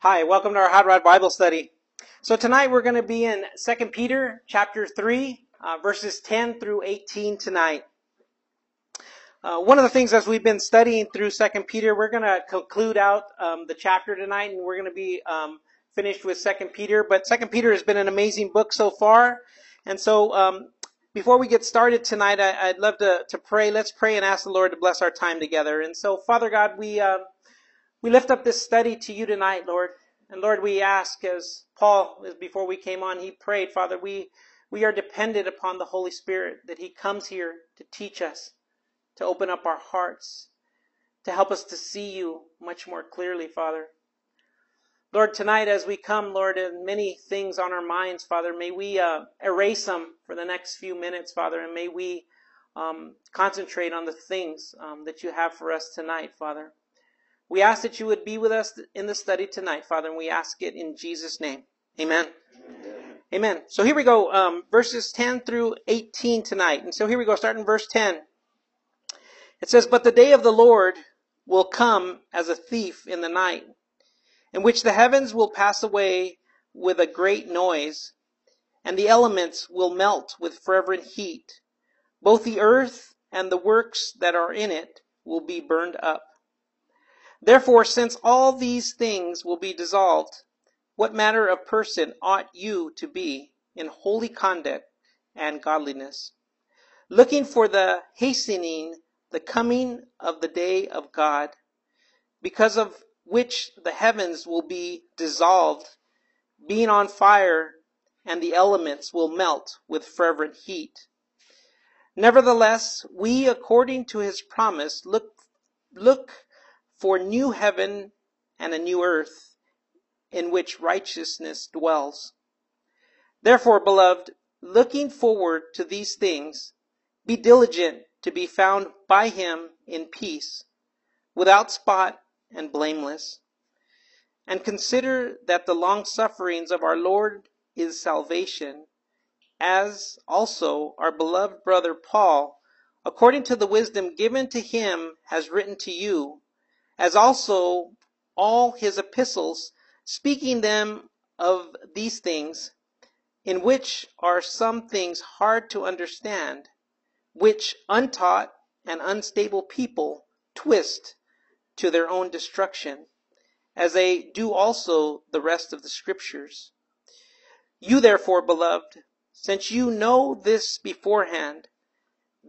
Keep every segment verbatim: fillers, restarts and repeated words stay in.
Hi, welcome to our Hot Rod Bible study. So tonight we're going to be in Second Peter chapter three, uh, verses ten through eighteen tonight. Uh, one of the things as we've been studying through Second Peter, we're going to conclude out um, the chapter tonight, and we're going to be um, finished with Second Peter. But Second Peter has been an amazing book so far. And so um, before we get started tonight, I, I'd love to, to pray. Let's pray and ask the Lord to bless our time together. And so, Father God, we... Uh, We lift up this study to you tonight, Lord. And Lord, we ask, as Paul, as before we came on, he prayed, Father, we, we are dependent upon the Holy Spirit, that he comes here to teach us, to open up our hearts, to help us to see you much more clearly, Father. Lord, tonight as we come, Lord, and many things on our minds, Father, may we uh, erase them for the next few minutes, Father, and may we um, concentrate on the things um, that you have for us tonight, Father. We ask that you would be with us in the study tonight, Father, and we ask it in Jesus' name. Amen. Amen. Amen. So here we go, um, verses ten through eighteen tonight. And so here we go, starting verse ten. It says, "But the day of the Lord will come as a thief in the night, in which the heavens will pass away with a great noise, and the elements will melt with fervent heat. Both the earth and the works that are in it will be burned up. Therefore, since all these things will be dissolved, what manner of person ought you to be in holy conduct and godliness, looking for the hastening, the coming of the day of God, because of which the heavens will be dissolved, being on fire, and the elements will melt with fervent heat. Nevertheless, we, according to his promise, look, look, for new heaven and a new earth, in which righteousness dwells. Therefore, beloved, looking forward to these things, be diligent to be found by him in peace, without spot and blameless. And consider that the long sufferings of our Lord is salvation, as also our beloved brother Paul, according to the wisdom given to him, has written to you, as also all his epistles, speaking them of these things, in which are some things hard to understand, which untaught and unstable people twist to their own destruction, as they do also the rest of the scriptures. You therefore, beloved, since you know this beforehand,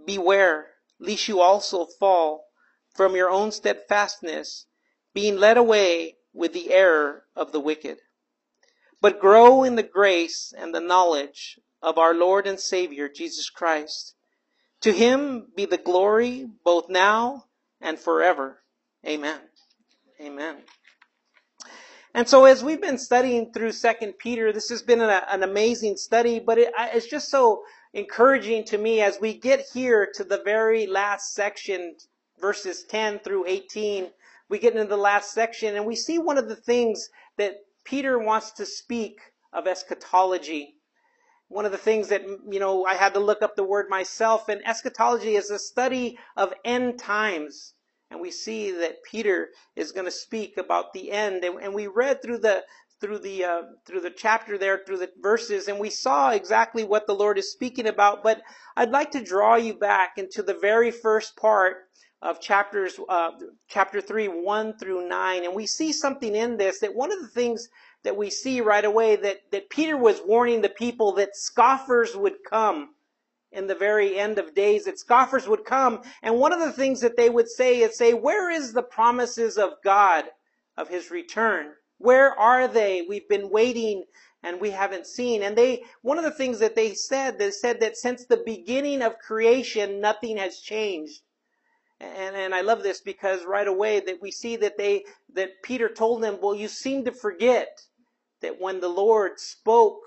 beware, lest you also fall from your own steadfastness, being led away with the error of the wicked. But grow in the grace and the knowledge of our Lord and Savior, Jesus Christ. To him be the glory, both now and forever. Amen." Amen. And so as we've been studying through Second Peter, this has been an, an amazing study, but it, it's just so encouraging to me as we get here to the very last section, verses ten through eighteen, we get into the last section, and we see one of the things that Peter wants to speak of: eschatology. One of the things that, you know, I had to look up the word myself, and eschatology is a study of end times. And we see that Peter is going to speak about the end. And, and we read through the through the uh, through the chapter there, through the verses, and we saw exactly what the Lord is speaking about. But I'd like to draw you back into the very first part of chapters, uh, chapter three, one through nine. And we see something in this, that one of the things that we see right away, that, that Peter was warning the people that scoffers would come in the very end of days, that scoffers would come. And one of the things that they would say is say, where is the promises of God, of his return? Where are they? We've been waiting and we haven't seen. And they, one of the things that they said, they said that since the beginning of creation, nothing has changed. And, and I love this, because right away that we see that they, that Peter told them, well, you seem to forget that when the Lord spoke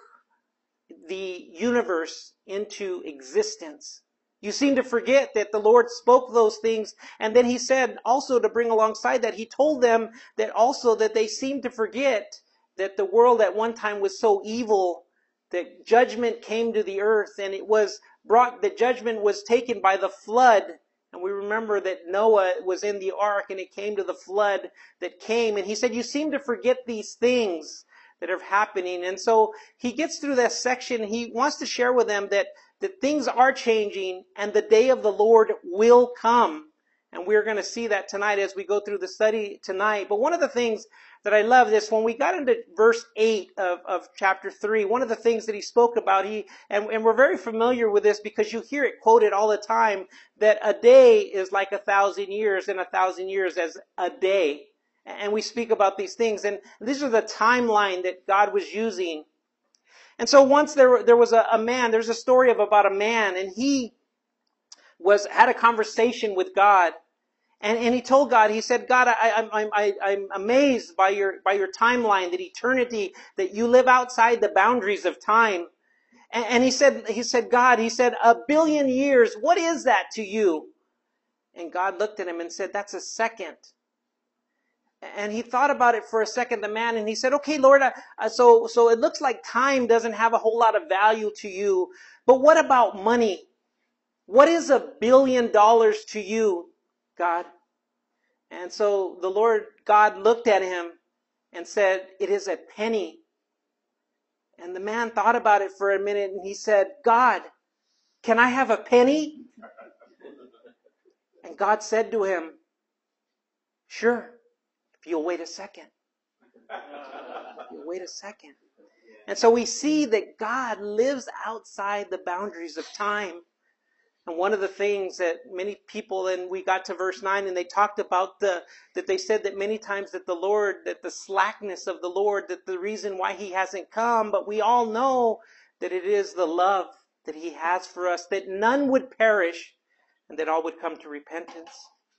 the universe into existence, you seem to forget that the Lord spoke those things. And then he said also, to bring alongside that, he told them that also that they seem to forget that the world at one time was so evil that judgment came to the earth, and it was brought, the judgment was taken by the flood And we remember that Noah was in the ark and it came to the flood that came. And he said, you seem to forget these things that are happening. And so he gets through that section. He wants to share with them that, that things are changing and the day of the Lord will come. And we're going to see that tonight as we go through the study tonight. But one of the things that I love is when we got into verse eight of, of chapter three, one of the things that he spoke about, he and, and we're very familiar with this because you hear it quoted all the time, that a day is like a thousand years and a thousand years as a day. And we speak about these things. And these are the timeline that God was using. And so once there, there was a, a man, there's a story of about a man, and he was had a conversation with God. And, and he told God, he said, God, I, I, I, I'm amazed by your, by your timeline, that eternity, that you live outside the boundaries of time. And, and he said, he said, God, he said, a billion years, what is that to you? And God looked at him and said, that's a second. And he thought about it for a second, the man, and he said, okay, Lord, I, I, so, so it looks like time doesn't have a whole lot of value to you, but what about money? What is a billion dollars to you, God? And so the Lord God looked at him and said, it is a penny. And the man thought about it for a minute and he said, God, can I have a penny? And God said to him, sure, if you'll wait a second. If you'll wait a second. And so we see that God lives outside the boundaries of time. And one of the things that many people, and we got to verse nine, and they talked about the, that they said that many times that the Lord, that the slackness of the Lord, that the reason why he hasn't come, but we all know that it is the love that he has for us, that none would perish and that all would come to repentance.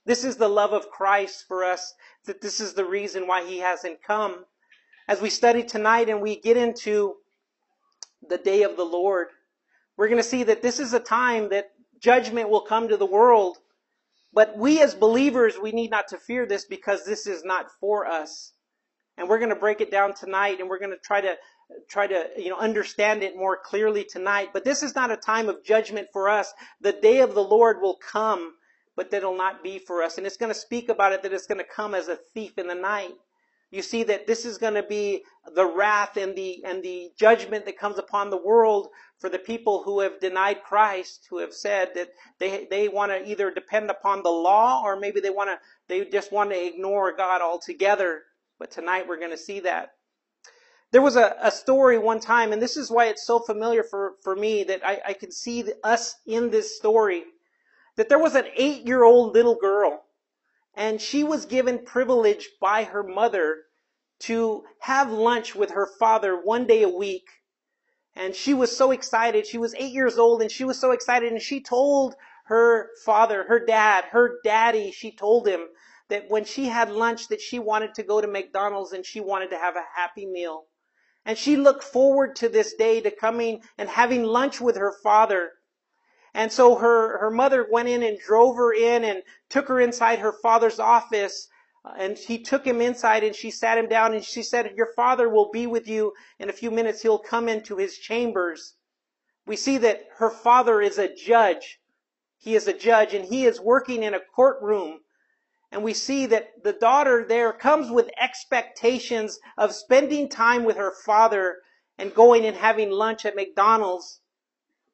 This is the love of Christ for us, that this is the reason why he hasn't come. As we study tonight and we get into the day of the Lord, we're going to see that this is a time that judgment will come to the world, but we as believers, we need not to fear this because this is not for us. And we're going to break it down tonight, and we're going to try to try to you know understand it more clearly tonight. But this is not a time of judgment for us. The day of the Lord will come, but that'll not be for us. And it's going to speak about it that it's going to come as a thief in the night. You see that this is going to be the wrath and the and the judgment that comes upon the world for the people who have denied Christ, who have said that they they want to either depend upon the law, or maybe they want to they just want to ignore God altogether. But tonight we're going to see that. There was a, a story one time, and this is why it's so familiar for, for me, that I, I can see us in this story, that there was an eight-year-old little girl, and she was given privilege by her mother to have lunch with her father one day a week. And she was so excited. She was eight years old and she was so excited. And she told her father, her dad, her daddy, she told him that when she had lunch that she wanted to go to McDonald's and she wanted to have a happy meal. And she looked forward to this day, to coming and having lunch with her father. And so her, her mother went in and drove her in and took her inside her father's office. And he took him inside and she sat him down and she said, your father will be with you in a few minutes. He'll come into his chambers. We see that her father is a judge. He is a judge and he is working in a courtroom. And we see that the daughter there comes with expectations of spending time with her father and going and having lunch at McDonald's.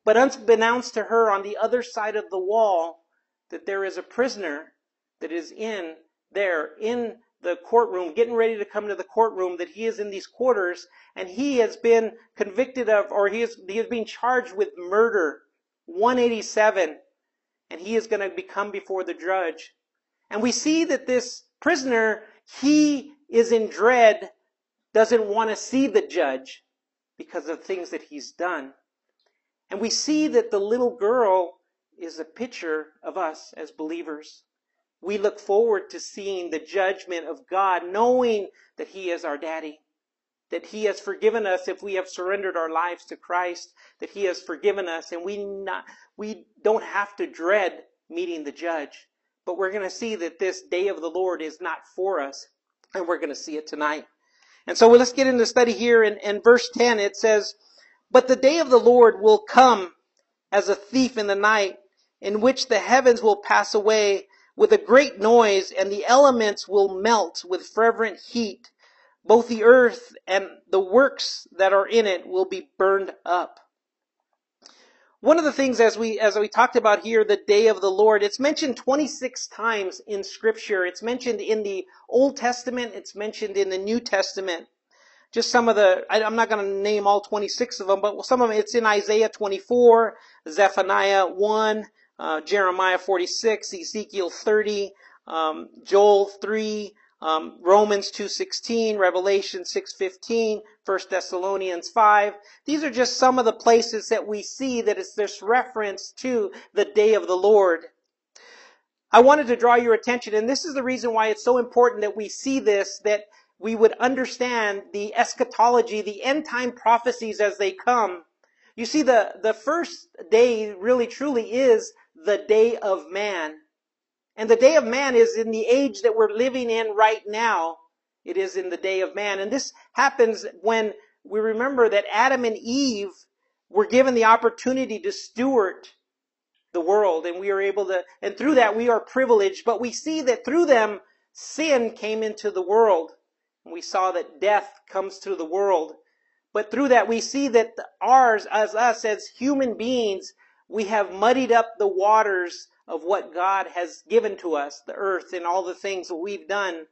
But unbeknownst to her, on the other side of the wall, that there is a prisoner that is in there in the courtroom, getting ready to come to the courtroom, that he is in these quarters, and he has been convicted of, or he is, he is being charged with murder, one eighty-seven, and he is going to become before the judge. And we see that this prisoner, he is in dread, doesn't want to see the judge because of things that he's done. And we see that the little girl is a picture of us as believers. We look forward to seeing the judgment of God, knowing that he is our daddy, that he has forgiven us if we have surrendered our lives to Christ, that he has forgiven us, and we not, we don't have to dread meeting the judge. But we're going to see that this day of the Lord is not for us, and we're going to see it tonight. And so let's get into the study here. In, in verse ten, it says, but the day of the Lord will come as a thief in the night, in which the heavens will pass away with a great noise, and the elements will melt with fervent heat. Both the earth and the works that are in it will be burned up. One of the things, as we as we talked about here, the day of the Lord, it's mentioned twenty-six times in Scripture. It's mentioned in the Old Testament. It's mentioned in the New Testament. Just some of the, I'm not going to name all twenty-six of them, but some of them, it's in Isaiah twenty-four, Zephaniah one, uh, Jeremiah forty-six, Ezekiel thirty, um, Joel three, um, Romans two sixteen, Revelation six fifteen, First Thessalonians five. These are just some of the places that we see that it's this reference to the day of the Lord. I wanted to draw your attention, and this is the reason why it's so important that we see this, that we would understand the eschatology, the end time prophecies as they come. You see, the, the first day really truly is the day of man. And the day of man is in the age that we're living in right now. It is in the day of man. And this happens when we remember that Adam and Eve were given the opportunity to steward the world. And we are able to, and through that we are privileged. But we see that through them, sin came into the world. We saw that death comes through the world. But through that, we see that ours, as us, as human beings, we have muddied up the waters of what God has given to us, the earth and all the things that we've done.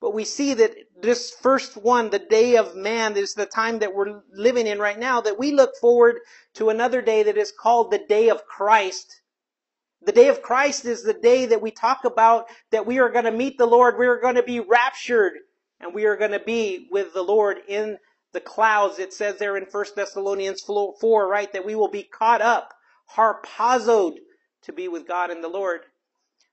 But we see that this first one, the day of man, is the time that we're living in right now, that we look forward to another day that is called the day of Christ. The day of Christ is the day that we talk about, that we are going to meet the Lord, we are going to be raptured. And we are going to be with the Lord in the clouds. It says there in First Thessalonians four, right, that we will be caught up, harpazoed, to be with God and the Lord.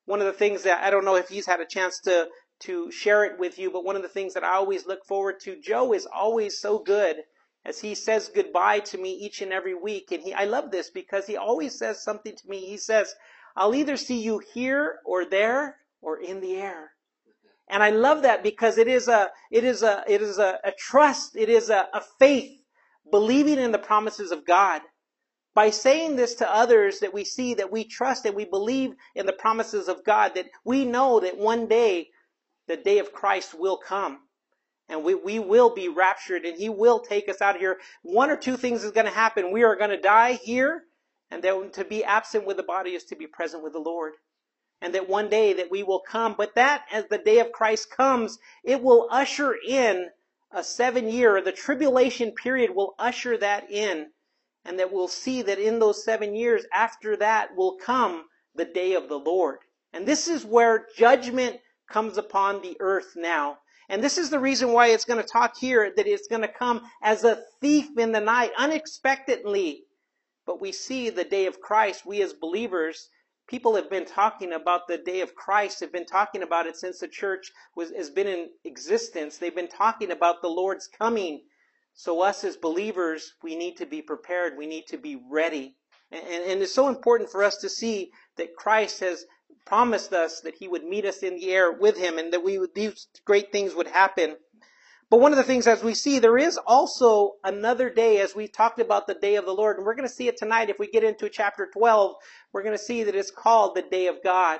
One of the things that, I don't know if he's had a chance to, to share it with you, but one of the things that I always look forward to, Joe is always so good as he says goodbye to me each and every week. And he, I love this because he always says something to me. He says, I'll either see you here or there or in the air. And I love that because it is a, it is a, it is a, a trust. It is a, a faith, believing in the promises of God. By saying this to others, that we see that we trust and we believe in the promises of God, that we know that one day, the day of Christ will come and we, we will be raptured and he will take us out of here. One or two things is going to happen. We are going to die here, and then to be absent with the body is to be present with the Lord. And that one day that we will come. But that, as the day of Christ comes, it will usher in a seven year, the tribulation period will usher that in. And that we'll see that in those seven years after that will come the day of the Lord. And this is where judgment comes upon the earth now. And this is the reason why it's going to talk here that it's going to come as a thief in the night, unexpectedly. But we see the day of Christ, we as believers, people have been talking about the day of Christ, have been talking about it since the church was, has been in existence. They've been talking about the Lord's coming. So us as believers, we need to be prepared. We need to be ready. And, and it's so important for us to see that Christ has promised us that he would meet us in the air with him and that we would, these great things would happen. But one of the things, as we see, there is also another day, as we talked about the day of the Lord. And we're going to see it tonight. If we get into chapter twelve, we're going to see that it's called the day of God.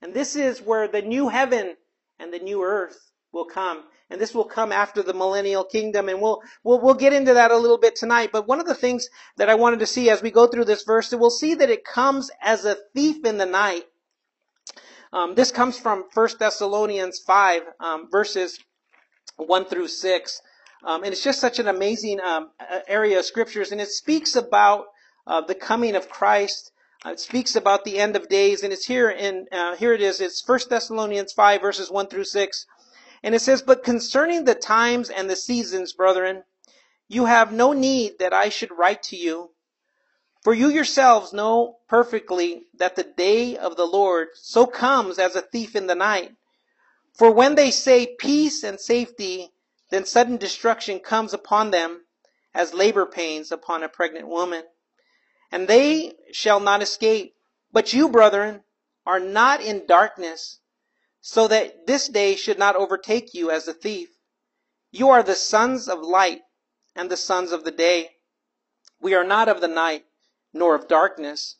And this is where the new heaven and the new earth will come. And this will come after the millennial kingdom. And we'll, we'll, we'll get into that a little bit tonight. But one of the things that I wanted to see as we go through this verse, that we'll see that it comes as a thief in the night. Um, this comes from First Thessalonians five, um, verses one through six. Um, and it's just such an amazing um, area of scriptures. And it speaks about uh, the coming of Christ. Uh, it speaks about the end of days. And it's here in, uh, here it is. It's First Thessalonians five, verses one through six. And it says, but concerning the times and the seasons, brethren, you have no need that I should write to you. For you yourselves know perfectly that the day of the Lord so comes as a thief in the night. For when they say peace and safety, then sudden destruction comes upon them as labor pains upon a pregnant woman. And they shall not escape. But you, brethren, are not in darkness, so that this day should not overtake you as a thief. You are the sons of light and the sons of the day. We are not of the night, nor of darkness.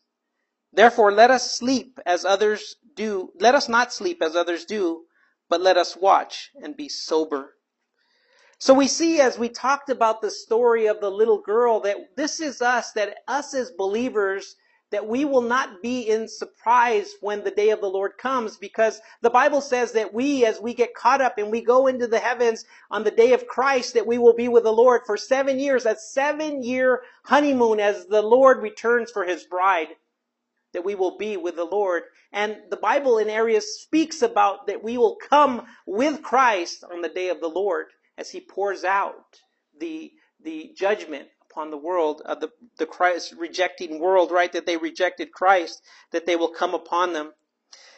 Therefore, let us sleep as others do. Let us not sleep as others do, but let us watch and be sober. So we see, as we talked about the story of the little girl, that this is us, that us as believers, that we will not be in surprise when the day of the Lord comes, because the Bible says that we, as we get caught up and we go into the heavens on the day of Christ, that we will be with the Lord for seven years, a seven-year honeymoon as the Lord returns for his bride, that we will be with the Lord. And the Bible in areas speaks about that we will come with Christ on the day of the Lord as he pours out the, the judgment upon the world, of the, the Christ-rejecting world, right? That they rejected Christ, that they will come upon them.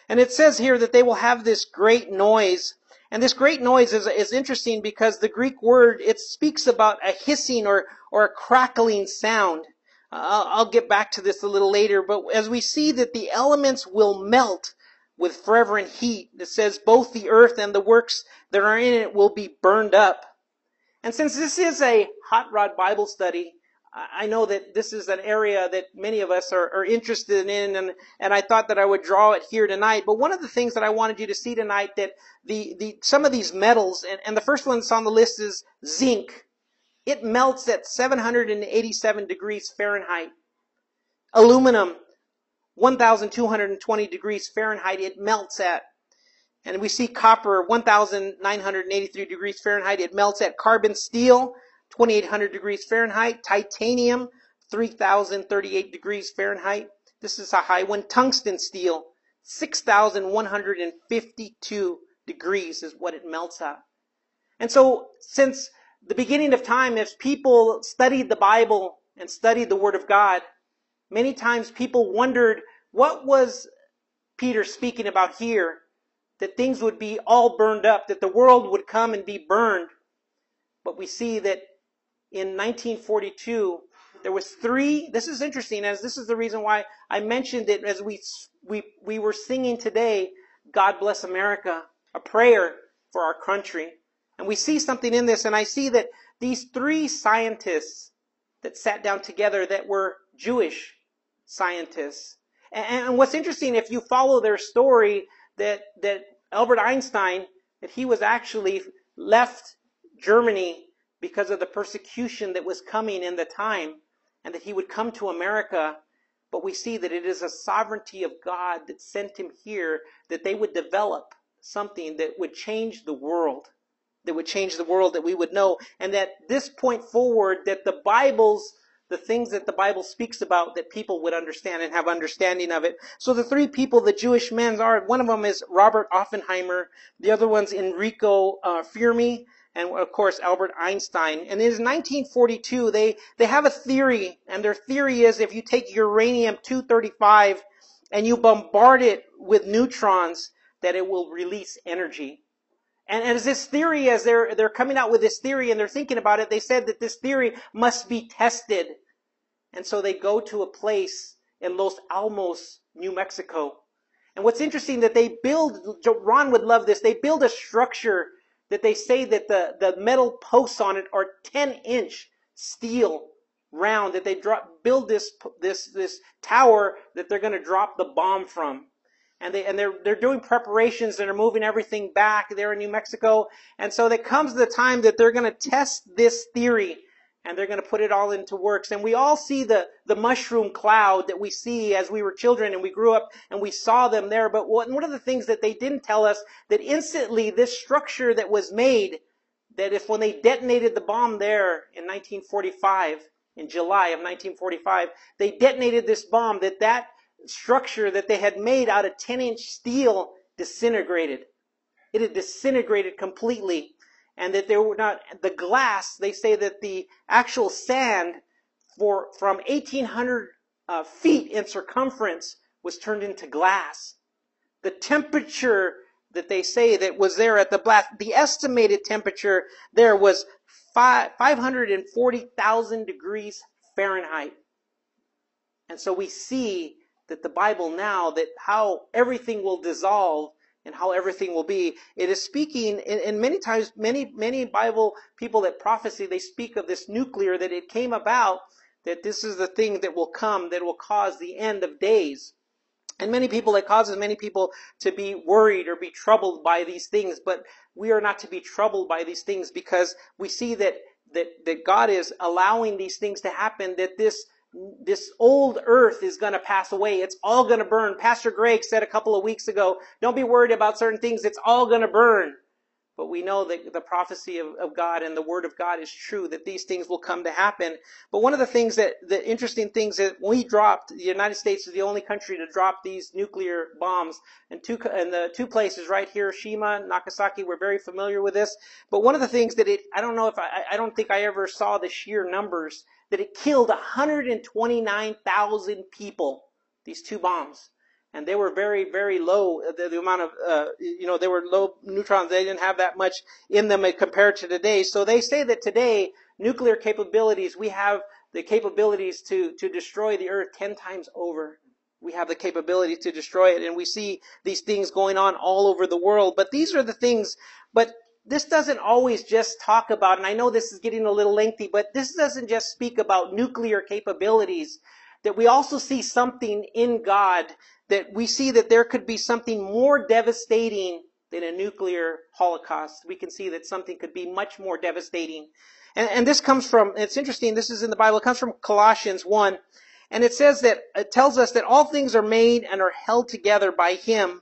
And it says here that they will have this great noise. And this great noise is, is interesting because the Greek word, it speaks about a hissing or, or a crackling sound. Uh, I'll get back to this a little later, but as we see that the elements will melt with fervent heat, it says both the earth and the works that are in it will be burned up. And since this is a Hot Rod Bible study, I know that this is an area that many of us are, are interested in, and, and I thought that I would draw it here tonight. But one of the things that I wanted you to see tonight, that the, the some of these metals, and, and the first one that's on the list is zinc. It melts at seven hundred eighty-seven degrees Fahrenheit. Aluminum, one thousand two hundred twenty degrees Fahrenheit, it melts at. And we see copper, one thousand nine hundred eighty-three degrees Fahrenheit, it melts at. Carbon steel, twenty-eight hundred degrees Fahrenheit. Titanium, three thousand thirty-eight degrees Fahrenheit. This is a high one. Tungsten steel, six thousand one hundred fifty-two degrees is what it melts at. And so, since the beginning of time, as people studied the Bible and studied the Word of God, many times people wondered, what was Peter speaking about here? That things would be all burned up, that the world would come and be burned. But we see that in nineteen forty-two, there was three, this is interesting, as this is the reason why I mentioned it as we, we, we were singing today, God Bless America, a prayer for our country. And we see something in this, and I see that these three scientists that sat down together that were Jewish scientists. And, and what's interesting, if you follow their story, that, that Albert Einstein, that he was actually left Germany because of the persecution that was coming in the time, and that he would come to America. But we see that it is a sovereignty of God that sent him here, that they would develop something that would change the world. That would change the world, that we would know. And that this point forward, that the Bible's, the things that the Bible speaks about, that people would understand and have understanding of it. So the three people, the Jewish men are, one of them is Robert Oppenheimer, the other one's Enrico uh, Fermi, and of course Albert Einstein. And in nineteen forty-two, they, they have a theory, and their theory is if you take uranium two thirty-five and you bombard it with neutrons, that it will release energy. And as this theory, as they're, they're coming out with this theory and they're thinking about it, they said that this theory must be tested. And so they go to a place in Los Alamos, New Mexico. And what's interesting that they build, Ron would love this, they build a structure that they say that the, the metal posts on it are ten inch steel round, that they drop, build this, this, this tower that they're going to drop the bomb from. And, they, and they're, they're doing preparations and they're moving everything back there in New Mexico. And so there comes the time that they're going to test this theory and they're going to put it all into works. And we all see the, the mushroom cloud that we see as we were children and we grew up and we saw them there. But what, one of the things that they didn't tell us, that instantly this structure that was made, that if when they detonated the bomb there in nineteen forty-five, in July of nineteen forty-five, they detonated this bomb, that that structure that they had made out of ten inch steel disintegrated. It had disintegrated completely, and that there were not the glass. They say that the actual sand for from eighteen hundred uh, feet in circumference was turned into glass. The temperature that they say that was there at the blast, the estimated temperature there was five hundred forty thousand degrees Fahrenheit. And so we see that the Bible now, that how everything will dissolve and how everything will be. It is speaking, and, and many times, many, many Bible people that prophecy, they speak of this nuclear, that it came about, that this is the thing that will come, that will cause the end of days. And many people, it causes many people to be worried or be troubled by these things, but we are not to be troubled by these things, because we see that that, that God is allowing these things to happen, that this this old earth is going to pass away. It's all going to burn. Pastor Greg said a couple of weeks ago, don't be worried about certain things. It's all going to burn. But we know that the prophecy of, of God and the word of God is true, that these things will come to happen. But one of the things that, the interesting things that we dropped, the United States is the only country to drop these nuclear bombs. And two, and the two places, right, Hiroshima, Nagasaki, we're very familiar with this. But one of the things that it, I don't know if I, I don't think I ever saw the sheer numbers, that it killed one hundred twenty-nine thousand people, these two bombs. And they were very, very low, the, the amount of, uh, you know, they were low neutrons. They didn't have that much in them compared to today. So they say that today, nuclear capabilities, we have the capabilities to, to destroy the earth ten times over. We have the capability to destroy it. And we see these things going on all over the world. But these are the things, but this doesn't always just talk about, and I know this is getting a little lengthy, but this doesn't just speak about nuclear capabilities, that we also see something in God, that we see that there could be something more devastating than a nuclear holocaust. We can see that something could be much more devastating. And, and this comes from, it's interesting, this is in the Bible, it comes from Colossians one. And it says that, it tells us that all things are made and are held together by Him.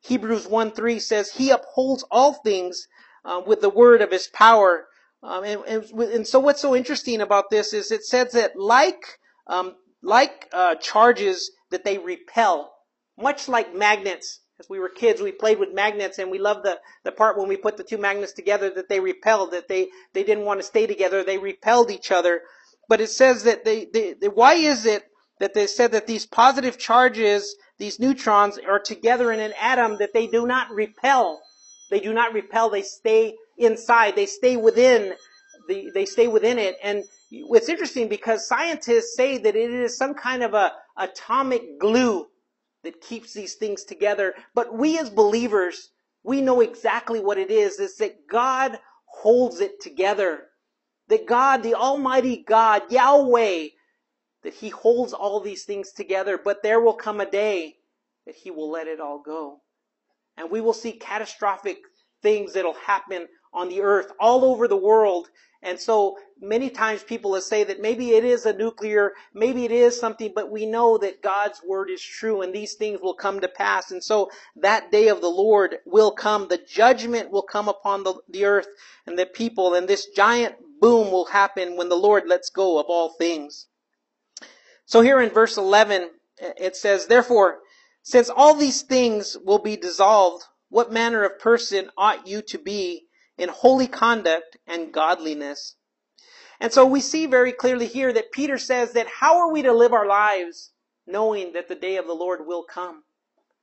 Hebrews one three says, He upholds all things uh, with the word of His power. Um, and, and, and so what's so interesting about this is it says that like, um, like uh, charges that they repel, much like magnets. As we were kids, we played with magnets, and we loved the, the part when we put the two magnets together that they repelled, that they, they didn't want to stay together. They repelled each other. But it says that they, they, they why is it that they said that these positive charges, these neutrons, are together in an atom, that they do not repel? They do not repel. They stay inside. They stay within the, they stay within it. And it's interesting because scientists say that it is some kind of a atomic glue that keeps these things together. But we as believers, we know exactly what it is. It's that God holds it together. That God, the Almighty God, Yahweh, that He holds all these things together. But there will come a day that He will let it all go. And we will see catastrophic things that will happen on the earth, all over the world. And so many times people say that maybe it is a nuclear, maybe it is something, but we know that God's word is true and these things will come to pass. And so that day of the Lord will come. The judgment will come upon the, the earth and the people, and this giant boom will happen when the Lord lets go of all things. So here in verse eleven, it says, Therefore, since all these things will be dissolved, what manner of person ought you to be in holy conduct and godliness? And so we see very clearly here that Peter says that how are we to live our lives knowing that the day of the Lord will come?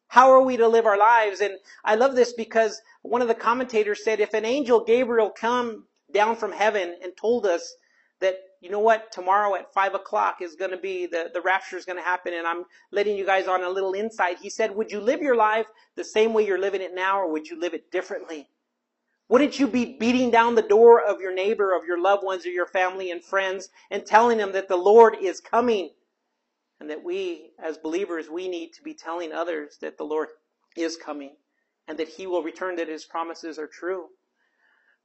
How are we to live our lives? And I love this because one of the commentators said, if an angel Gabriel come down from heaven and told us that, you know what, tomorrow at five o'clock is going to be, the, the rapture is going to happen, and I'm letting you guys on a little insight. He said, would you live your life the same way you're living it now, or would you live it differently? Wouldn't you be beating down the door of your neighbor, of your loved ones, or your family and friends, and telling them that the Lord is coming? And that we, as believers, we need to be telling others that the Lord is coming and that He will return, that His promises are true.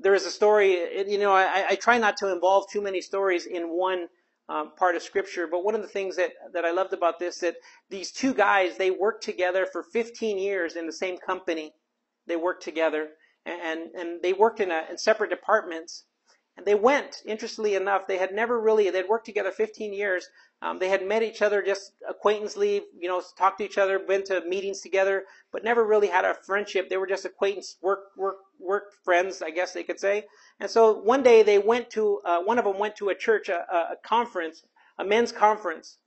There is a story, you know, I, I try not to involve too many stories in one um, part of Scripture, but one of the things that, that I loved about this, that these two guys, they worked together for fifteen years in the same company. They worked together. And, and they worked in, a, in separate departments. And they went, interestingly enough, they had never really, they'd worked together fifteen years. Um, they had met each other just acquaintancely, you know, talked to each other, been to meetings together, but never really had a friendship. They were just acquaintance, work, work, work friends, I guess they could say. And so one day they went to, uh, one of them went to a church, a, a conference, a men's conference.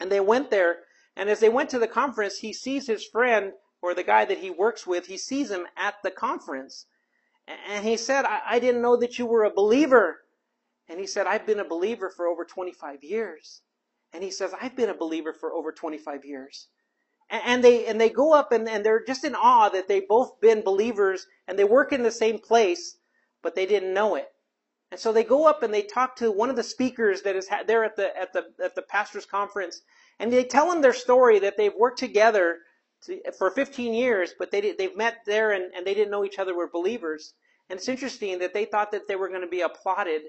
And they went there. And as they went to the conference, he sees his friend, or the guy that he works with, he sees him at the conference. And he said, I, I didn't know that you were a believer. And he said, I've been a believer for over twenty-five years. And he says, I've been a believer for over twenty-five years. And, and they and they go up and, and they're just in awe that they've both been believers and they work in the same place, but they didn't know it. so they go up and they talk to one of the speakers that is ha- there at the at the at the pastor's conference, and they tell him their story, that they've worked together to, for fifteen years, but they they've met there and, and they didn't know each other were believers. And it's interesting that they thought that they were going to be applauded,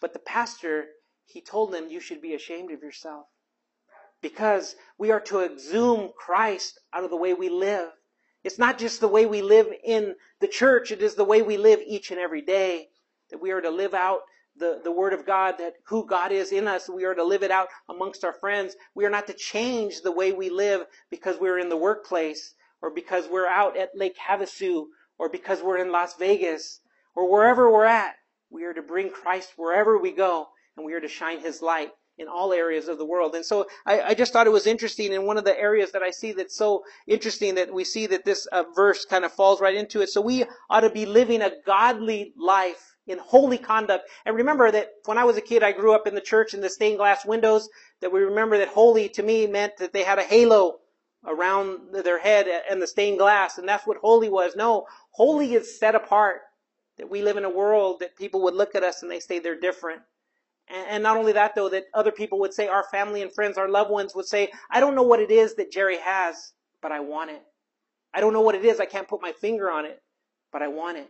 but the pastor, he told them, "You should be ashamed of yourself, because we are to exhume Christ out of the way we live." It's not just the way we live in the church, it is the way we live each and every day. That we are to live out the, the Word of God, that who God is in us, we are to live it out amongst our friends. We are not to change the way we live because we're in the workplace, or because we're out at Lake Havasu, or because we're in Las Vegas, or wherever we're at. We are to bring Christ wherever we go, and we are to shine His light in all areas of the world. And so I, I just thought it was interesting, and one of the areas that I see that's so interesting that we see that this uh, verse kind of falls right into it. So we ought to be living a godly life in holy conduct. And remember that when I was a kid, I grew up in the church in the stained glass windows, that we remember that holy to me meant that they had a halo around their head and the stained glass, and that's what holy was. No, holy is set apart, that we live in a world that people would look at us and they say they're different. And not only that, though, that other people would say, our family and friends, our loved ones would say, "I don't know what it is that Jerry has, but I want it. I don't know what it is. I can't put my finger on it, but I want it."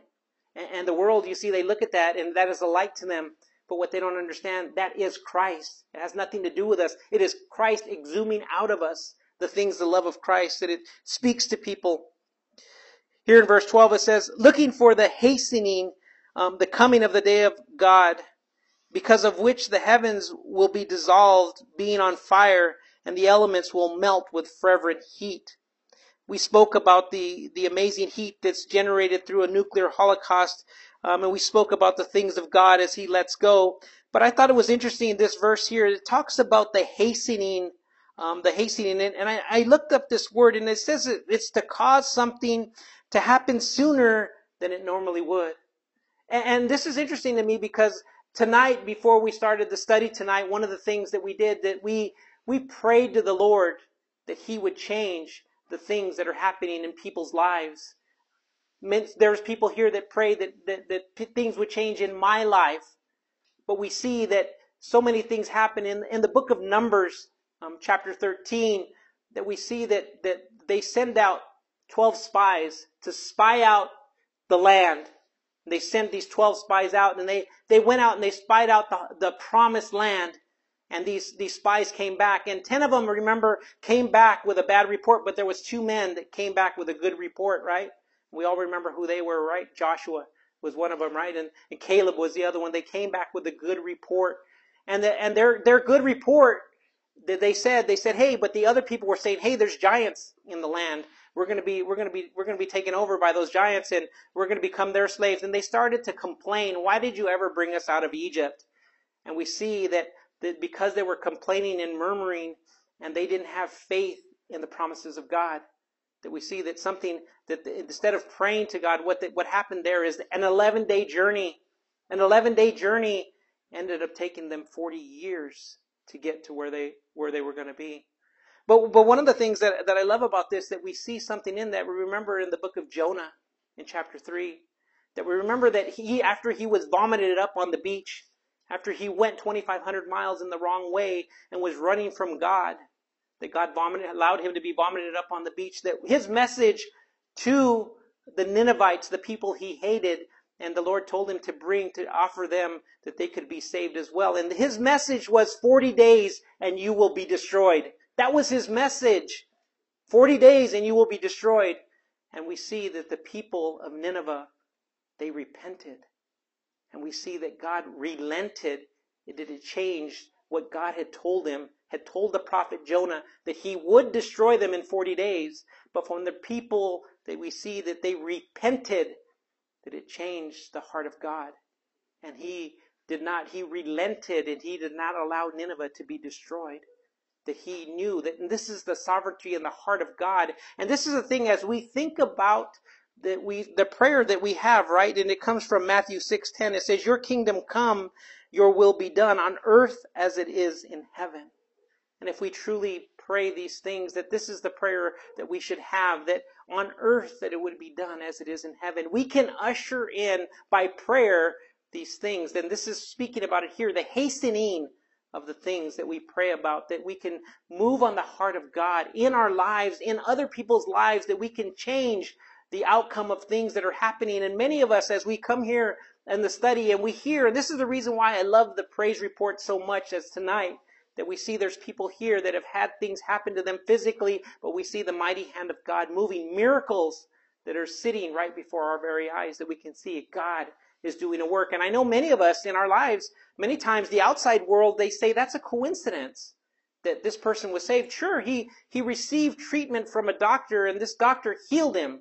And the world, you see, they look at that, and that is a light to them. But what they don't understand, that is Christ. It has nothing to do with us. It is Christ exhuming out of us the things, the love of Christ, that it speaks to people. Here in verse twelve, it says, looking for the hastening, um, the coming of the day of God, because of which the heavens will be dissolved, being on fire, and the elements will melt with fervent heat. We spoke about the, the amazing heat that's generated through a nuclear holocaust, um, and we spoke about the things of God as He lets go. But I thought it was interesting, this verse here, it talks about the hastening, um, the hastening, and I, I looked up this word, and it says it, it's to cause something to happen sooner than it normally would. And, and this is interesting to me, because tonight, before we started the study tonight, one of the things that we did, that we we prayed to the Lord that He would change the things that are happening in people's lives. There's people here that pray that, that, that things would change in my life. But we see that so many things happen in, in the book of Numbers, um, chapter thirteen, that we see that, that they send out twelve spies to spy out the land. They sent these twelve spies out, and they, they went out and they spied out the, the promised land. And these, these spies came back. And ten of them, remember, came back with a bad report, but there was two men that came back with a good report, right? We all remember who they were, right? Joshua was one of them, right? And, and Caleb was the other one. They came back with a good report. And, the, and their, their good report, they said, they said, hey, but the other people were saying, hey, there's giants in the land. We're going to be, we're going to be, we're going to be taken over by those giants, and we're going to become their slaves. And they started to complain, why did you ever bring us out of Egypt? And we see that, that because they were complaining and murmuring, and they didn't have faith in the promises of God, that we see that something, that instead of praying to God, what, the, what happened there is an eleven day journey, an eleven day journey ended up taking them forty years to get to where they, where they were going to be. But but one of the things that, that I love about this, that we see something in that, we remember in the book of Jonah in chapter three, that we remember that he, after he was vomited up on the beach, after he went twenty-five hundred miles in the wrong way and was running from God, that God vomited, allowed him to be vomited up on the beach, that his message to the Ninevites, the people he hated, and the Lord told him to bring, to offer them that they could be saved as well. And his message was forty days and you will be destroyed. That was his message. forty days and you will be destroyed. And we see that the people of Nineveh, they repented. And we see that God relented. It didn't change what God had told him, had told the prophet Jonah, that he would destroy them in forty days. But from the people that we see that they repented, that it changed the heart of God. And he did not, he relented, and he did not allow Nineveh to be destroyed. That he knew that, and this is the sovereignty in the heart of God. And this is the thing, as we think about that, we the prayer that we have, right? And it comes from Matthew six ten. It says, your kingdom come, your will be done on earth as it is in heaven. And if we truly pray these things, that this is the prayer that we should have, that on earth that it would be done as it is in heaven. We can usher in by prayer these things, then this is speaking about it here, the hastening of the things that we pray about, that we can move on the heart of God in our lives, in other people's lives, that we can change the outcome of things that are happening. And many of us, as we come here and the study and we hear, and this is the reason why I love the praise report so much, as tonight, that we see there's people here that have had things happen to them physically, but we see the mighty hand of God moving, miracles that are sitting right before our very eyes, that we can see God is doing a work. And I know many of us in our lives, many times the outside world, they say that's a coincidence that this person was saved. Sure, he, he received treatment from a doctor and this doctor healed him.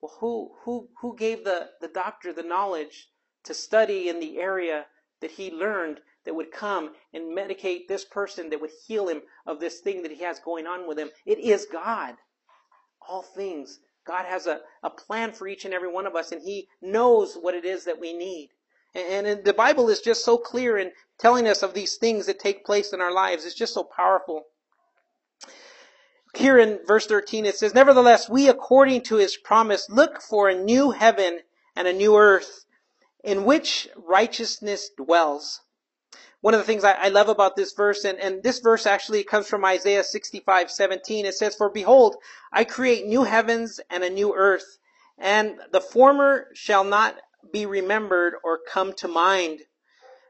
Well, who, who, who gave the, the doctor the knowledge to study in the area that he learned that would come and medicate this person, that would heal him of this thing that he has going on with him? It is God. All things. God has a, a plan for each and every one of us, and he knows what it is that we need. And, and the Bible is just so clear in telling us of these things that take place in our lives. It's just so powerful. Here in verse thirteen it says, "Nevertheless, we according to his promise look for a new heaven and a new earth in which righteousness dwells." One of the things I, I love about this verse, and, and this verse actually comes from Isaiah sixty-five seventeen. It says, "For behold, I create new heavens and a new earth, and the former shall not be remembered or come to mind."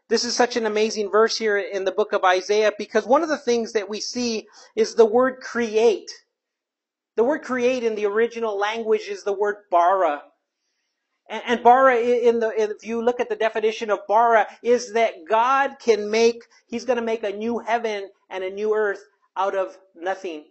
This is such an amazing verse here in the book of Isaiah, because one of the things that we see is the word create. The word create in the original language is the word bara. And bara, in the, if you look at the definition of bara, is that God can make, he's going to make a new heaven and a new earth out of nothing.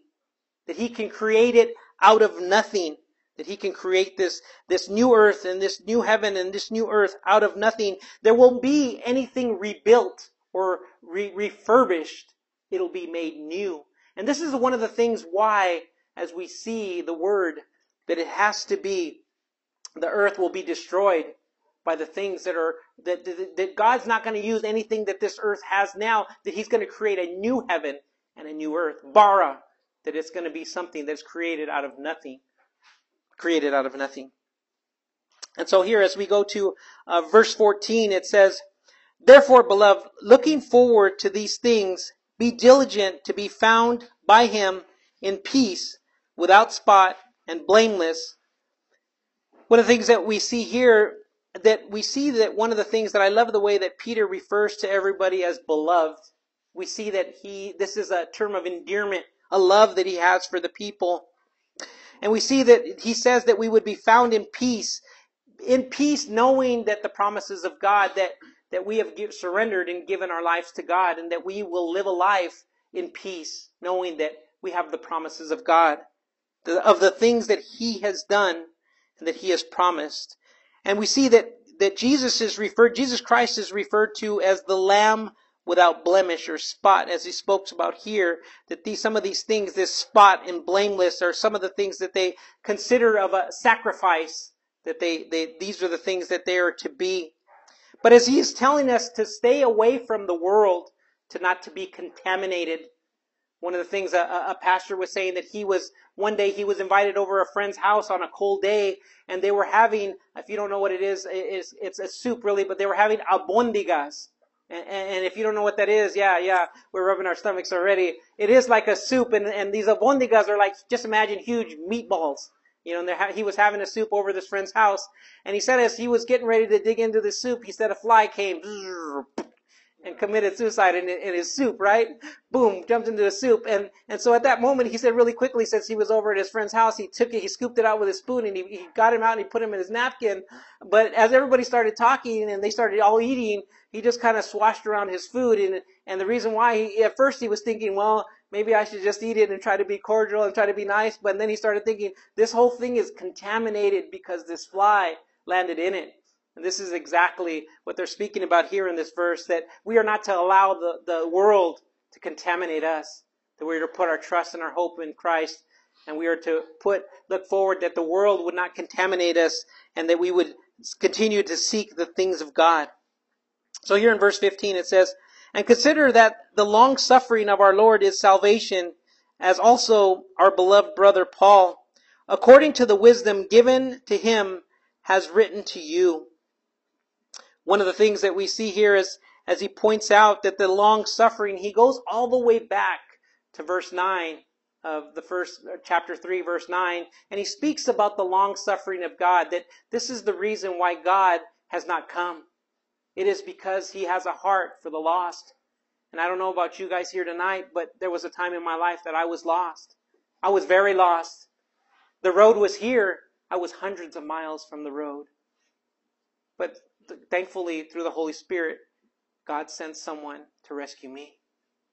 That he can create it out of nothing. That he can create this, this new earth and this new heaven and this new earth out of nothing. There won't be anything rebuilt or re- refurbished. It'll be made new. And this is one of the things why, as we see the word, that it has to be, the earth will be destroyed by the things that are, that, that, that God's not going to use anything that this earth has now, that he's going to create a new heaven and a new earth. Bara, that it's going to be something that's created out of nothing. Created out of nothing. And so here as we go to uh, verse fourteen, it says, "Therefore, beloved, looking forward to these things, be diligent to be found by him in peace, without spot and blameless." One of the things that we see here, that we see that one of the things that I love, the way that Peter refers to everybody as beloved. We see that he, this is a term of endearment, a love that he has for the people. And we see that he says that we would be found in peace, in peace knowing that the promises of God, that, that we have give, surrendered and given our lives to God, and that we will live a life in peace, knowing that we have the promises of God, the, of the things that he has done, that he has promised. And we see that, that Jesus is referred, Jesus Christ is referred to as the Lamb without blemish or spot, as he spoke about here, that these, some of these things, this spot and blameless, are some of the things that they consider of a sacrifice, that they, they these are the things that they are to be. But as he is telling us to stay away from the world, to not to be contaminated. One of the things a, a pastor was saying, that he was, one day he was invited over a friend's house on a cold day, and they were having, if you don't know what it is, it's, it's a soup really, but they were having albondigas. And, and if you don't know what that is, yeah, yeah, we're rubbing our stomachs already. It is like a soup, and, and these albondigas are like, just imagine huge meatballs. You know, and he was having a soup over this friend's house, and he said as he was getting ready to dig into the soup, he said a fly came, and committed suicide in, in his soup, right? Boom, jumped into the soup. And, and so at that moment, he said really quickly, since he was over at his friend's house, he took it, he scooped it out with his spoon, and he, he got him out and he put him in his napkin. But as everybody started talking and they started all eating, he just kind of swashed around his food. And, and the reason why, he, at first he was thinking, well, maybe I should just eat it and try to be cordial and try to be nice. But then he started thinking, this whole thing is contaminated because this fly landed in it. And this is exactly what they're speaking about here in this verse, that we are not to allow the, the world to contaminate us, that we are to put our trust and our hope in Christ, and we are to put look forward that the world would not contaminate us, and that we would continue to seek the things of God. So here in verse fifteen it says, "And consider that the long suffering of our Lord is salvation, as also our beloved brother Paul, according to the wisdom given to him, has written to you." One of the things that we see here is, as he points out that the long suffering, he goes all the way back to verse nine of the first chapter three, verse nine, and he speaks about the long suffering of God, that this is the reason why God has not come. It is because he has a heart for the lost. And I don't know about you guys here tonight, but there was a time in my life that I was lost. I was very lost. The road was here. I was hundreds of miles from the road. But thankfully, through the Holy Spirit, God sent someone to rescue me.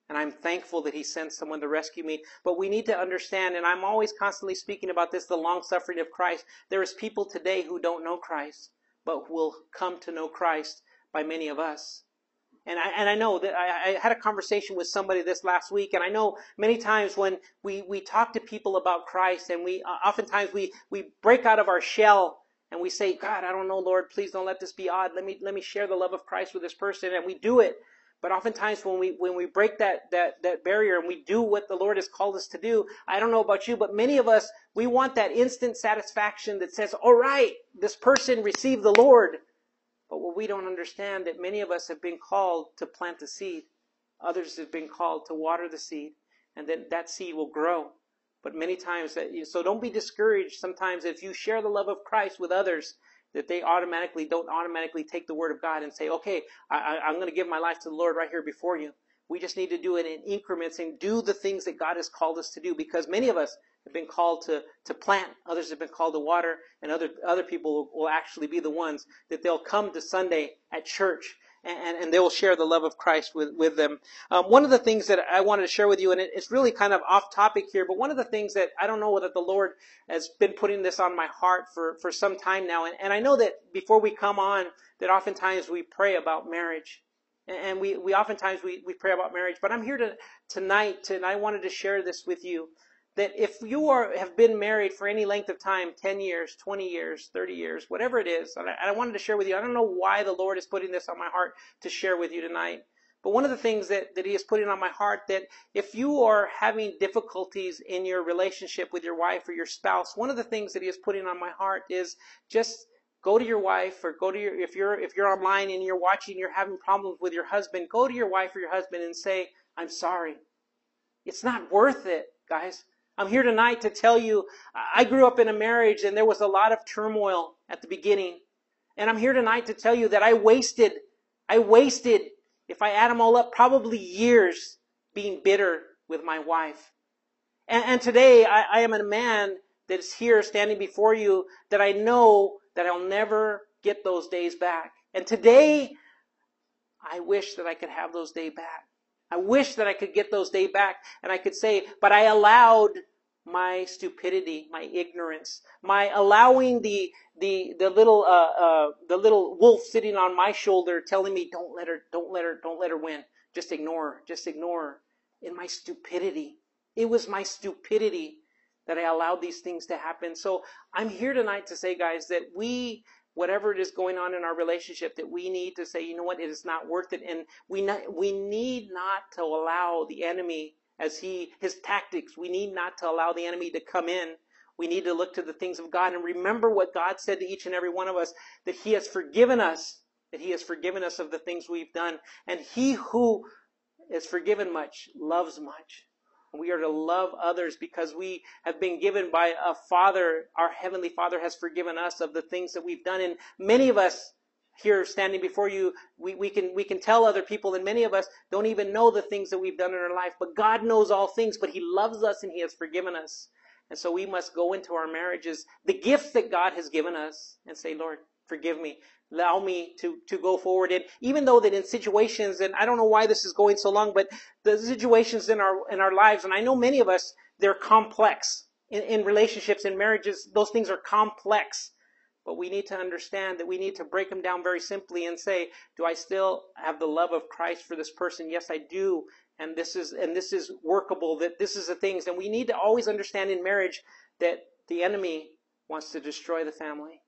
And I'm thankful that he sent someone to rescue me. But we need to understand, and I'm always constantly speaking about this, the long-suffering of Christ. There is people today who don't know Christ, but will come to know Christ by many of us. And I, and I know that I, I had a conversation with somebody this last week, and I know many times when we, we talk to people about Christ, and we uh, oftentimes we, we break out of our shell and we say, God, I don't know, Lord, please don't let this be odd. Let me, let me share the love of Christ with this person. And we do it. But oftentimes when we, when we break that, that, that barrier and we do what the Lord has called us to do, I don't know about you, but many of us, we want that instant satisfaction that says, all right, this person received the Lord. But what we don't understand that many of us have been called to plant the seed. Others have been called to water the seed. And then that seed will grow. But many times, that, so don't be discouraged sometimes if you share the love of Christ with others, that they automatically don't automatically take the word of God and say, okay, I, I'm going to give my life to the Lord right here before you. We just need to do it in increments and do the things that God has called us to do, because many of us have been called to, to plant, others have been called to water, and other, other people will actually be the ones that they'll come to Sunday at church and, and, and they will share the love of Christ with, with them. Um, one of the things that I wanted to share with you, and it, it's really kind of off topic here, but one of the things that I don't know that the Lord has been putting this on my heart for, for some time now, and, and I know that before we come on, that oftentimes we pray about marriage. And we, we oftentimes we, we pray about marriage, but I'm here to, tonight, to, and I wanted to share this with you, that if you are have been married for any length of time, ten years, twenty years, thirty years, whatever it is, and I, I wanted to share with you, I don't know why the Lord is putting this on my heart to share with you tonight, but one of the things that, that he is putting on my heart, that if you are having difficulties in your relationship with your wife or your spouse, one of the things that he is putting on my heart is just go to your wife, or go to your, if you're, if you're online and you're watching, you're having problems with your husband, go to your wife or your husband and say, I'm sorry. It's not worth it, guys. I'm here tonight to tell you, I grew up in a marriage and there was a lot of turmoil at the beginning. And I'm here tonight to tell you that I wasted, I wasted, if I add them all up, probably years being bitter with my wife. And, and today I, I am a man that's here standing before you that I know that I'll never get those days back. And today, I wish that I could have those days back. I wish that I could get those days back and I could say, but I allowed my stupidity, my ignorance, my allowing the the the little uh, uh, the little wolf sitting on my shoulder telling me, don't let her, don't let her, don't let her win. Just ignore her, just ignore her. In my stupidity, it was my stupidity that I allowed these things to happen. So I'm here tonight to say, guys, that we, whatever it is going on in our relationship, that we need to say, you know what, it is not worth it. And we not, we need not to allow the enemy, as he, his tactics, we need not to allow the enemy to come in. We need to look to the things of God and remember what God said to each and every one of us, that he has forgiven us, that he has forgiven us of the things we've done. And he who is forgiven much loves much. We are to love others because we have been given by a Father. Our Heavenly Father has forgiven us of the things that we've done. And many of us here standing before you, we, we can we can tell other people, and many of us don't even know the things that we've done in our life. But God knows all things, but he loves us and he has forgiven us. And so we must go into our marriages, the gifts that God has given us, and say, Lord, forgive me. Allow me to, to go forward. And even though that in situations, and I don't know why this is going so long, but the situations in our, in our lives, and I know many of us, they're complex in, in relationships and marriages. Those things are complex, but we need to understand that we need to break them down very simply and say, do I still have the love of Christ for this person? Yes, I do. And this is, and this is workable, that this is the things. And we need to always understand in marriage that the enemy wants to destroy the family.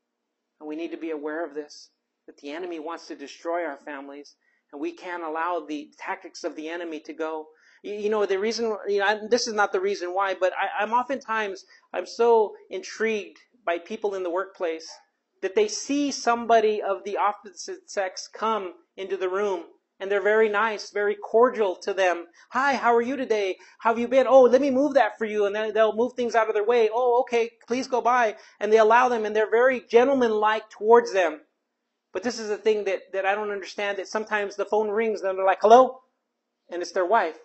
And we need to be aware of this, that the enemy wants to destroy our families, and we can't allow the tactics of the enemy to go. You, you know, the reason, you know, I, this is not the reason why, but I, I'm oftentimes, I'm so intrigued by people in the workplace that they see somebody of the opposite sex come into the room, and they're very nice, very cordial to them. Hi, how are you today? How have you been? Oh, let me move that for you. And then they'll move things out of their way. Oh, okay, please go by. And they allow them, and they're very gentleman-like towards them. But this is the thing that, that I don't understand, that sometimes the phone rings, and they're like, hello? And it's their wife.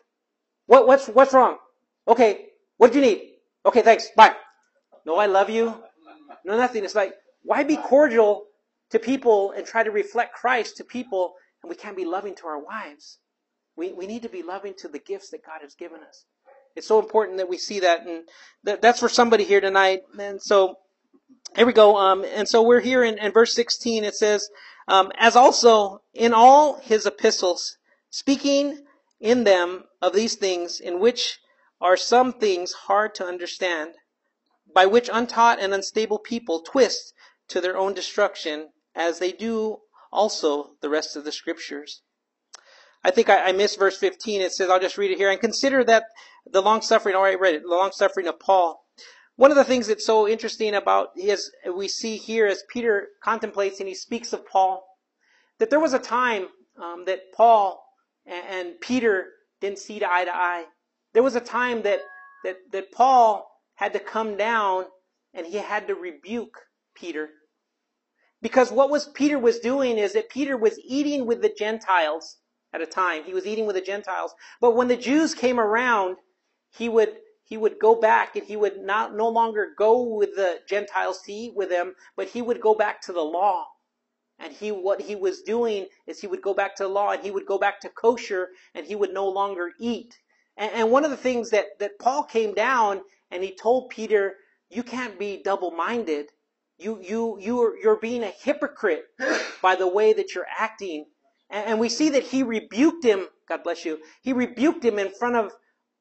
What, what's, what's wrong? Okay, what do you need? Okay, thanks, bye. No, I love you. No, nothing. It's like, why be cordial to people and try to reflect Christ to people, and we can't be loving to our wives? We, we need to be loving to the gifts that God has given us. It's so important that we see that, and that, that's for somebody here tonight. And so, here we go. Um, and so we're here in, in verse sixteen. It says, um, as also in all his epistles, speaking in them of these things, in which are some things hard to understand, by which untaught and unstable people twist to their own destruction, as they do also the rest of the scriptures. I think I, I missed verse fifteen. It says, I'll just read it here. And consider that the long suffering, already read it, the long suffering of Paul. One of the things that's so interesting about his, we see here as Peter contemplates and he speaks of Paul, that there was a time um, that Paul and, and Peter didn't see to eye to eye. There was a time that, that, that Paul had to come down and he had to rebuke Peter. Because what was Peter was doing is that Peter was eating with the Gentiles at a time. He was eating with the Gentiles. But when the Jews came around, he would he would go back and he would not no longer go with the Gentiles to eat with them, but he would go back to the law. And he what he was doing is he would go back to the law and he would go back to kosher and he would no longer eat. And, and one of the things that, that Paul came down and he told Peter, you can't be double-minded. You, you, you are, you're being a hypocrite by the way that you're acting. And, and we see that he rebuked him. God bless you. He rebuked him in front of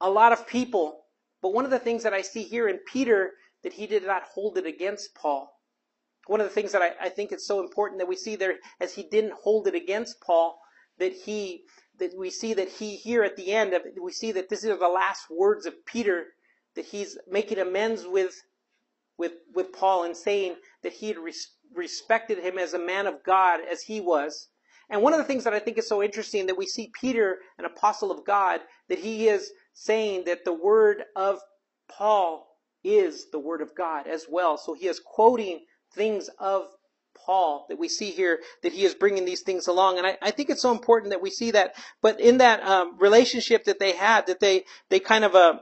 a lot of people. But one of the things that I see here in Peter, that he did not hold it against Paul. One of the things that I, I think is so important that we see there, as he didn't hold it against Paul, that he, that we see that he here at the end, of, we see that this is the last words of Peter, that he's making amends with With, with Paul and saying that he had res- respected him as a man of God as he was. And one of the things that I think is so interesting that we see Peter, an apostle of God, that he is saying that the word of Paul is the word of God as well. So he is quoting things of Paul that we see here, that he is bringing these things along. And I, I think it's so important that we see that. But in that um, relationship that they had, that they, they kind of... Uh,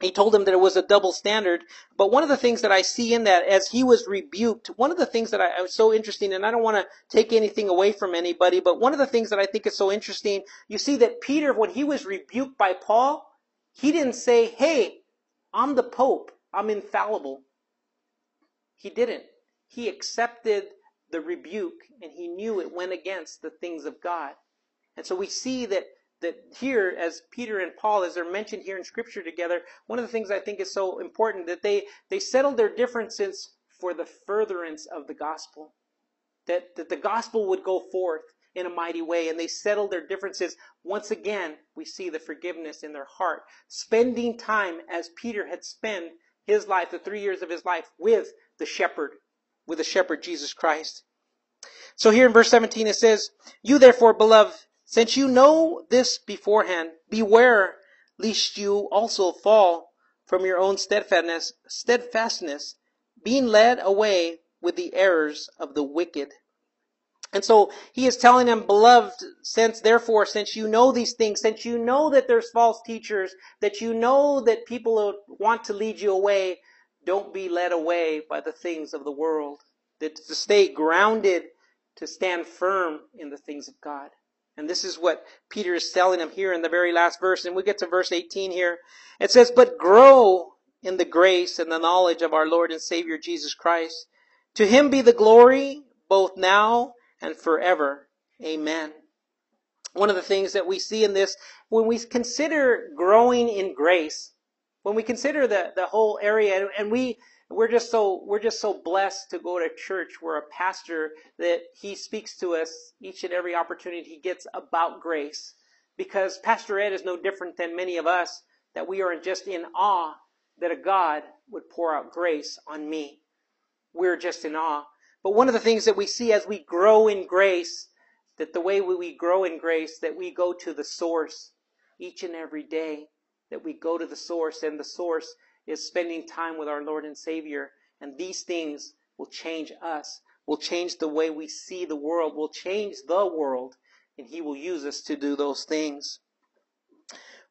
He told him that it was a double standard. But one of the things that I see in that, as he was rebuked, one of the things that I, I was so interesting, and I don't want to take anything away from anybody, but one of the things that I think is so interesting, you see that Peter, when he was rebuked by Paul, he didn't say, hey, I'm the Pope, I'm infallible. He didn't. He accepted the rebuke, and he knew it went against the things of God. And so we see that that here, as Peter and Paul, as they're mentioned here in Scripture together, one of the things I think is so important, that they, they settled their differences for the furtherance of the gospel. That, that the gospel would go forth in a mighty way, and they settled their differences. Once again, we see the forgiveness in their heart. Spending time, as Peter had spent his life, the three years of his life, with the shepherd, with the shepherd Jesus Christ. So here in verse seventeen it says, you therefore, beloved, since you know this beforehand, beware lest you also fall from your own steadfastness, steadfastness, being led away with the errors of the wicked. And so he is telling them, beloved, since therefore, since you know these things, since you know that there's false teachers, that you know that people want to lead you away, don't be led away by the things of the world. That to stay grounded, to stand firm in the things of God. And this is what Peter is telling him here in the very last verse. And we get to verse eighteen here. It says, but grow in the grace and the knowledge of our Lord and Savior Jesus Christ. To him be the glory, both now and forever. Amen. One of the things that we see in this, when we consider growing in grace, when we consider the, the whole area, and we... We're just so we're just so blessed to go to church where a pastor that he speaks to us each and every opportunity he gets about grace, because Pastor Ed is no different than many of us, that we are just in awe that a God would pour out grace on me. We're just in awe. But one of the things that we see as we grow in grace, that the way we grow in grace, that we go to the source each and every day, that we go to the source, and the source is spending time with our Lord and Savior. And these things will change us, will change the way we see the world, will change the world, and He will use us to do those things.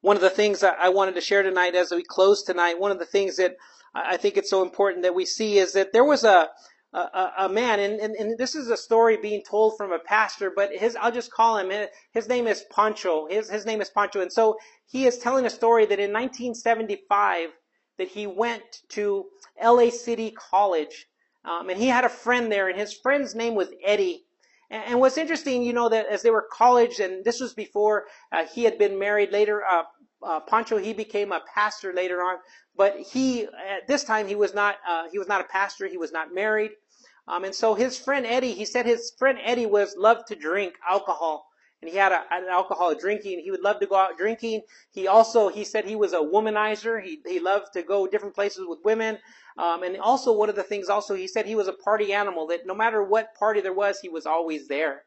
One of the things I wanted to share tonight as we close tonight, one of the things that I think it's so important that we see is that there was a a, a man, and, and, and this is a story being told from a pastor, but his, I'll just call him, his name is Pancho. His, his name is Pancho. And so he is telling a story that in nineteen seventy-five, that he went to L A City College, um, and he had a friend there, and his friend's name was Eddie. And what's interesting, you know, that as they were college, and this was before uh, he had been married later, uh, uh, Pancho, he became a pastor later on. But he, at this time, he was not, uh, he was not a pastor. He was not married. Um, and so his friend Eddie, he said his friend Eddie was loved to drink alcohol. And he had a, an alcohol drinking. He would love to go out drinking. He also, he said he was a womanizer. He, he loved to go different places with women. Um, and also one of the things also, he said he was a party animal, that no matter what party there was, he was always there.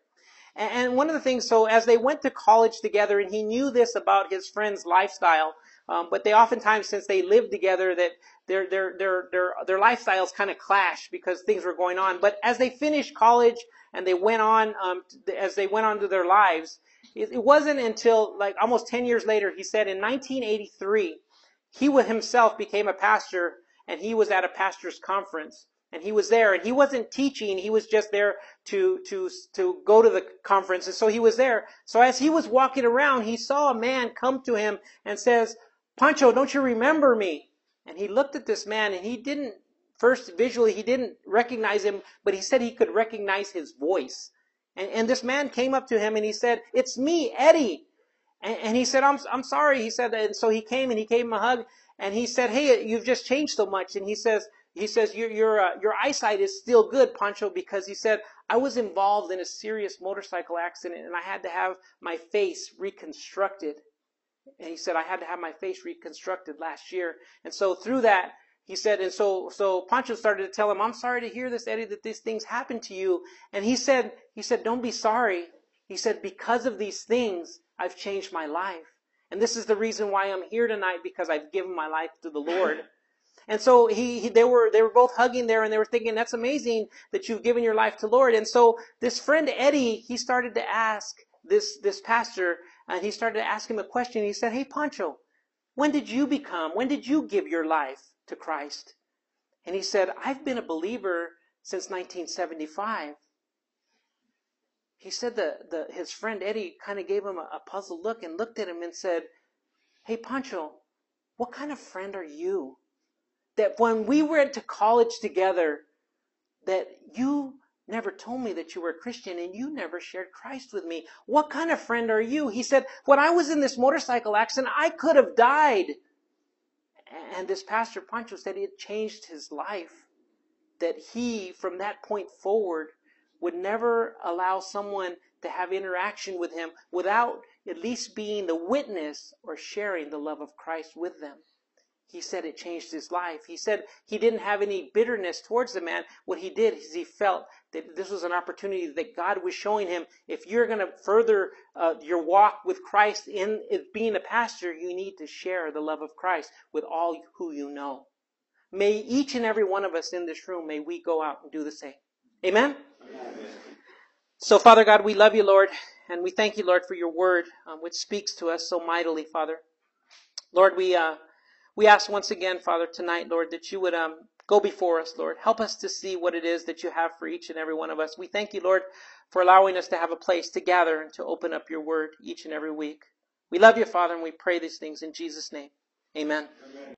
And, and one of the things, so as they went to college together, and he knew this about his friend's lifestyle, um, but they oftentimes, since they lived together, that their, their, their, their, their lifestyles kind of clashed because things were going on. But as they finished college and they went on, um, as they went on to their lives, it, it wasn't until like almost ten years later, he said in nineteen eighty-three, he himself became a pastor. And he was at a pastor's conference, and he was there, and he wasn't teaching. He was just there to, to, to go to the conference. And so he was there. So as he was walking around, he saw a man come to him and says, "Pancho, don't you remember me?" And he looked at this man, and he didn't first visually, he didn't recognize him, but he said he could recognize his voice. And, and this man came up to him and he said, "It's me, Eddie." And, and he said, I'm, I'm sorry. He said, and so he came and he gave him a hug. And he said, "Hey, you've just changed so much." And he says, "He says your your uh, your eyesight is still good, Pancho," because he said, "I was involved in a serious motorcycle accident, and I had to have my face reconstructed." And he said, "I had to have my face reconstructed last year." And so through that, he said, and so so Pancho started to tell him, "I'm sorry to hear this, Eddie, that these things happened to you." And he said, he said, "Don't be sorry." He said, "Because of these things, I've changed my life. And this is the reason why I'm here tonight, because I've given my life to the Lord." And so he, he, they were, they were both hugging there, and they were thinking, "That's amazing that you've given your life to the Lord." And so this friend Eddie, he started to ask this, this pastor, and he started to ask him a question. He said, "Hey, Pancho, when did you become, when did you give your life to Christ?" And he said, "I've been a believer since nineteen seventy-five. He said that the, his friend Eddie kind of gave him a, a puzzled look and looked at him and said, "Hey, Pancho, what kind of friend are you? That when we went to college together, that you never told me that you were a Christian, and you never shared Christ with me. What kind of friend are you?" He said, "When I was in this motorcycle accident, I could have died." And this pastor, Pancho, said it changed his life. That he, from that point forward, would never allow someone to have interaction with him without at least being the witness or sharing the love of Christ with them. He said it changed his life. He said he didn't have any bitterness towards the man. What he did is he felt that this was an opportunity that God was showing him. If you're going to further uh, your walk with Christ in being a pastor, you need to share the love of Christ with all who you know. May each and every one of us in this room, may we go out and do the same. Amen? Amen. So, Father God, we love you, Lord, and we thank you, Lord, for your word, um, which speaks to us so mightily, Father. Lord, we uh, we ask once again, Father, tonight, Lord, that you would um, go before us, Lord. Help us to see what it is that you have for each and every one of us. We thank you, Lord, for allowing us to have a place to gather and to open up your word each and every week. We love you, Father, and we pray these things in Jesus' name. Amen. Amen.